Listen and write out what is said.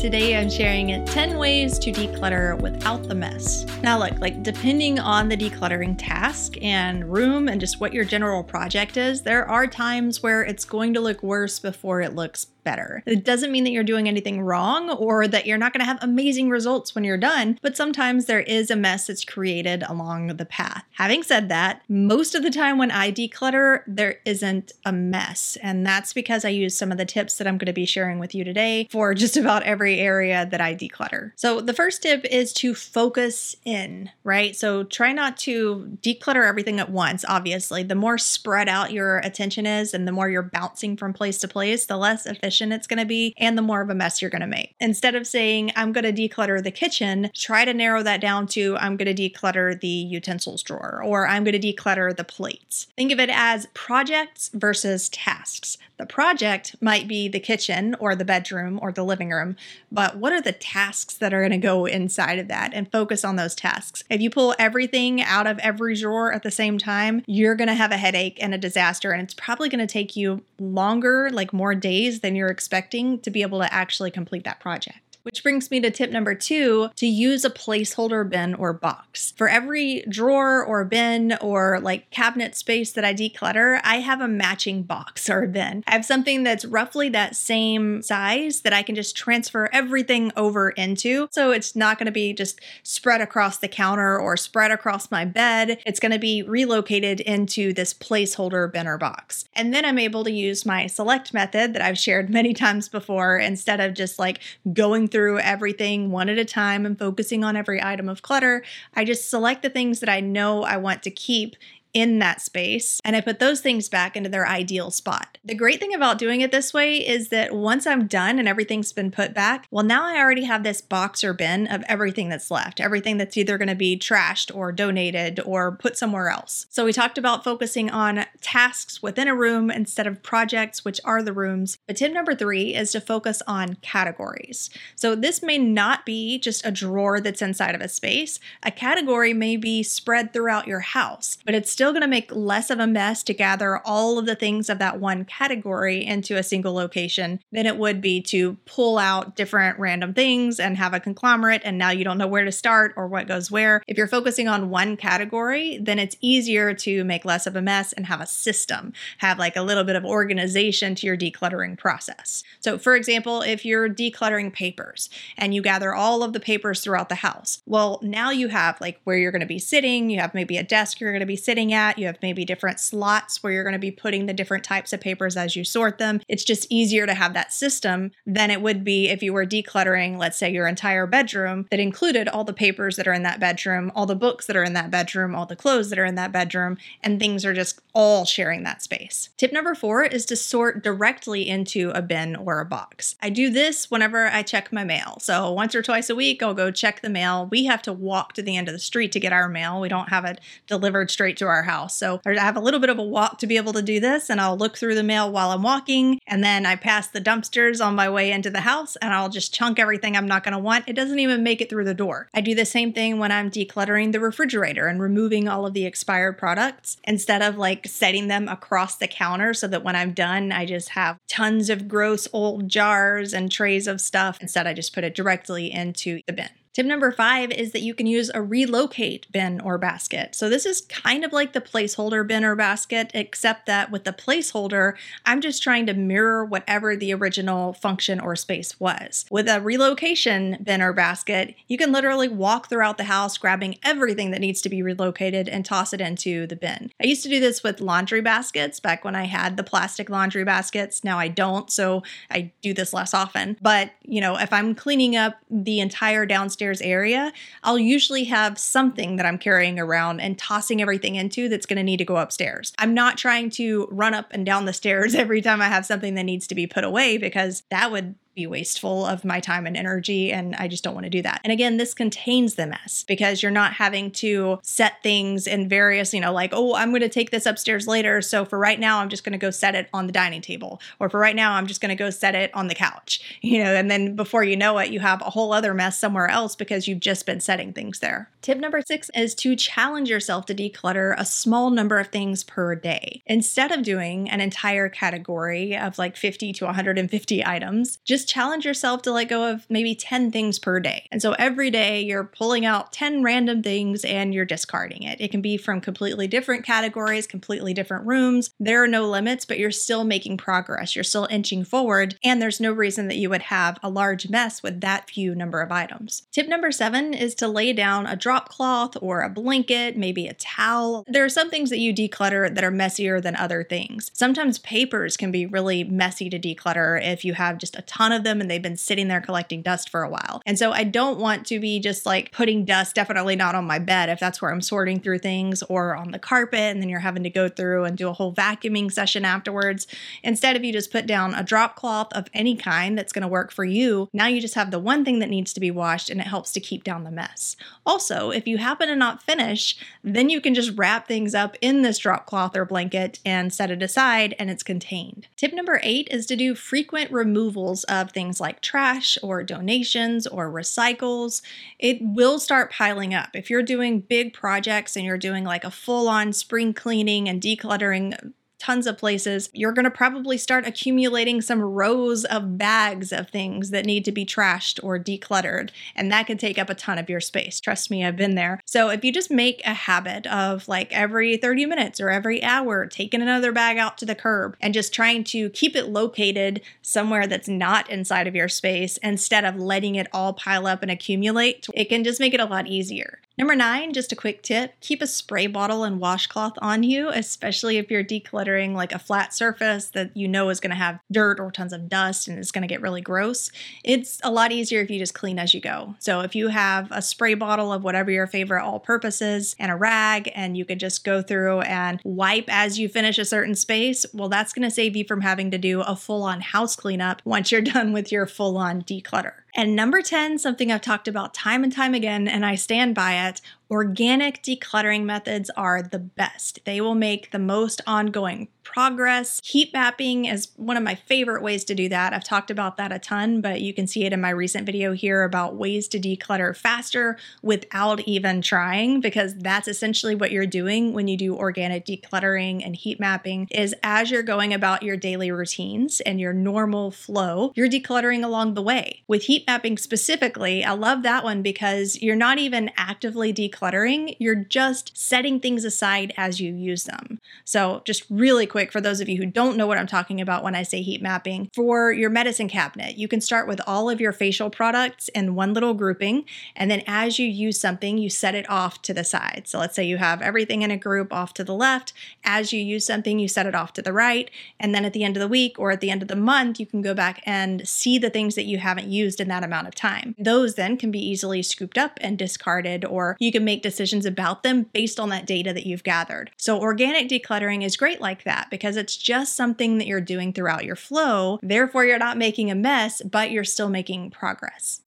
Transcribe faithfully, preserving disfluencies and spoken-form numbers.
Today I'm sharing ten ways to declutter without the mess. Now look, like depending on the decluttering task and room and just what your general project is, there are times where it's going to look worse before it looks better. It doesn't mean that you're doing anything wrong or that you're not going to have amazing results when you're done, but sometimes there is a mess that's created along the path. Having said that, most of the time when I declutter, there isn't a mess. And that's because I use some of the tips that I'm going to be sharing with you today for just about every area that I declutter. So the first tip is to focus in, right? So try not to declutter everything at once, obviously. The more spread out your attention is and the more you're bouncing from place to place, the less efficient it's going to be and the more of a mess you're going to make. Instead of saying, I'm going to declutter the kitchen, try to narrow that down to, I'm going to declutter the utensils drawer or I'm going to declutter the plates. Think of it as projects versus tasks. The project might be the kitchen or the bedroom or the living room, but what are the tasks that are going to go inside of that and focus on those tasks? If you pull everything out of every drawer at the same time, you're going to have a headache and a disaster, and it's probably going to take you longer, like more days than you're expecting to be able to actually complete that project. Which brings me to tip number two, to use a placeholder bin or box. For every drawer or bin or like cabinet space that I declutter, I have a matching box or bin. I have something that's roughly that same size that I can just transfer everything over into. So it's not going to be just spread across the counter or spread across my bed. It's going to be relocated into this placeholder bin or box. And then I'm able to use my select method that I've shared many times before instead of just like going through everything one at a time and focusing on every item of clutter. I just select the things that I know I want to keep in that space, and I put those things back into their ideal spot. The great thing about doing it this way is that once I'm done and everything's been put back, well, now I already have this box or bin of everything that's left, everything that's either going to be trashed or donated or put somewhere else. So we talked about focusing on tasks within a room instead of projects, which are the rooms. But tip number three is to focus on categories. So this may not be just a drawer that's inside of a space. A category may be spread throughout your house, but it's still going to make less of a mess to gather all of the things of that one category into a single location than it would be to pull out different random things and have a conglomerate and now you don't know where to start or what goes where. If you're focusing on one category, then it's easier to make less of a mess and have a system, have like a little bit of organization to your decluttering process. So for example, if you're decluttering papers and you gather all of the papers throughout the house, well, now you have like where you're going to be sitting, you have maybe a desk you're going to be sitting at. You have maybe different slots where you're going to be putting the different types of papers as you sort them. It's just easier to have that system than it would be if you were decluttering, let's say, your entire bedroom that included all the papers that are in that bedroom, all the books that are in that bedroom, all the clothes that are in that bedroom, and things are just all sharing that space. Tip number four is to sort directly into a bin or a box. I do this whenever I check my mail. So once or twice a week, I'll go check the mail. We have to walk to the end of the street to get our mail. We don't have it delivered straight to our house. So I have a little bit of a walk to be able to do this, and I'll look through the mail while I'm walking, and then I pass the dumpsters on my way into the house, and I'll just chunk everything I'm not going to want. It doesn't even make it through the door. I do the same thing when I'm decluttering the refrigerator and removing all of the expired products instead of like setting them across the counter so that when I'm done, I just have tons of gross old jars and trays of stuff. Instead, I just put it directly into the bin. Tip number five is that you can use a relocate bin or basket. So this is kind of like the placeholder bin or basket, except that with the placeholder, I'm just trying to mirror whatever the original function or space was. With a relocation bin or basket, you can literally walk throughout the house grabbing everything that needs to be relocated and toss it into the bin. I used to do this with laundry baskets back when I had the plastic laundry baskets. Now I don't, so I do this less often. But, you know, if I'm cleaning up the entire downstairs area, I'll usually have something that I'm carrying around and tossing everything into that's going to need to go upstairs. I'm not trying to run up and down the stairs every time I have something that needs to be put away because that would be wasteful of my time and energy, and I just don't want to do that. And again, this contains the mess because you're not having to set things in various, you know, like, oh, I'm going to take this upstairs later, so for right now, I'm just going to go set it on the dining table, or for right now, I'm just going to go set it on the couch, you know, and then before you know it, you have a whole other mess somewhere else because you've just been setting things there. Tip number six is to challenge yourself to declutter a small number of things per day. Instead of doing an entire category of like fifty to one hundred fifty items, just challenge yourself to let go of maybe ten things per day. And so every day you're pulling out ten random things and you're discarding it. It can be from completely different categories, completely different rooms. There are no limits, but you're still making progress. You're still inching forward, and there's no reason that you would have a large mess with that few number of items. Tip number seven is to lay down a drop cloth or a blanket, maybe a towel. There are some things that you declutter that are messier than other things. Sometimes papers can be really messy to declutter if you have just a ton of them and they've been sitting there collecting dust for a while. And so I don't want to be just like putting dust, definitely not on my bed if that's where I'm sorting through things, or on the carpet, and then you're having to go through and do a whole vacuuming session afterwards. Instead, if you just put down a drop cloth of any kind that's going to work for you, now you just have the one thing that needs to be washed and it helps to keep down the mess. Also, if you happen to not finish, then you can just wrap things up in this drop cloth or blanket and set it aside and it's contained. Tip number eight is to do frequent removals of things like trash or donations or recycles. It will start piling up. If you're doing big projects and you're doing like a full-on spring cleaning and decluttering tons of places, you're going to probably start accumulating some rows of bags of things that need to be trashed or decluttered, and that can take up a ton of your space. Trust me, I've been there. So if you just make a habit of like every thirty minutes or every hour, taking another bag out to the curb and just trying to keep it located somewhere that's not inside of your space instead of letting it all pile up and accumulate, it can just make it a lot easier. Number nine, just a quick tip, keep a spray bottle and washcloth on you, especially if you're decluttering like a flat surface that you know is going to have dirt or tons of dust and it's going to get really gross. It's a lot easier if you just clean as you go. So if you have a spray bottle of whatever your favorite all-purpose is and a rag, and you can just go through and wipe as you finish a certain space, well, that's going to save you from having to do a full-on house cleanup once you're done with your full-on declutter. And number ten, something I've talked about time and time again, and I stand by it, organic decluttering methods are the best. They will make the most ongoing progress. Heat mapping is one of my favorite ways to do that. I've talked about that a ton, but you can see it in my recent video here about ways to declutter faster without even trying, because that's essentially what you're doing when you do organic decluttering and heat mapping is as you're going about your daily routines and your normal flow, you're decluttering along the way. With heat mapping specifically, I love that one because you're not even actively decluttering, you're just setting things aside as you use them. So just really quick, for those of you who don't know what I'm talking about when I say heat mapping, for your medicine cabinet, you can start with all of your facial products in one little grouping, and then as you use something, you set it off to the side. So let's say you have everything in a group off to the left. As you use something, you set it off to the right, and then at the end of the week or at the end of the month, you can go back and see the things that you haven't used in that amount of time. Those then can be easily scooped up and discarded, or you can make decisions about them based on that data that you've gathered. So organic decluttering is great like that, because it's just something that you're doing throughout your flow. Therefore, you're not making a mess, but you're still making progress.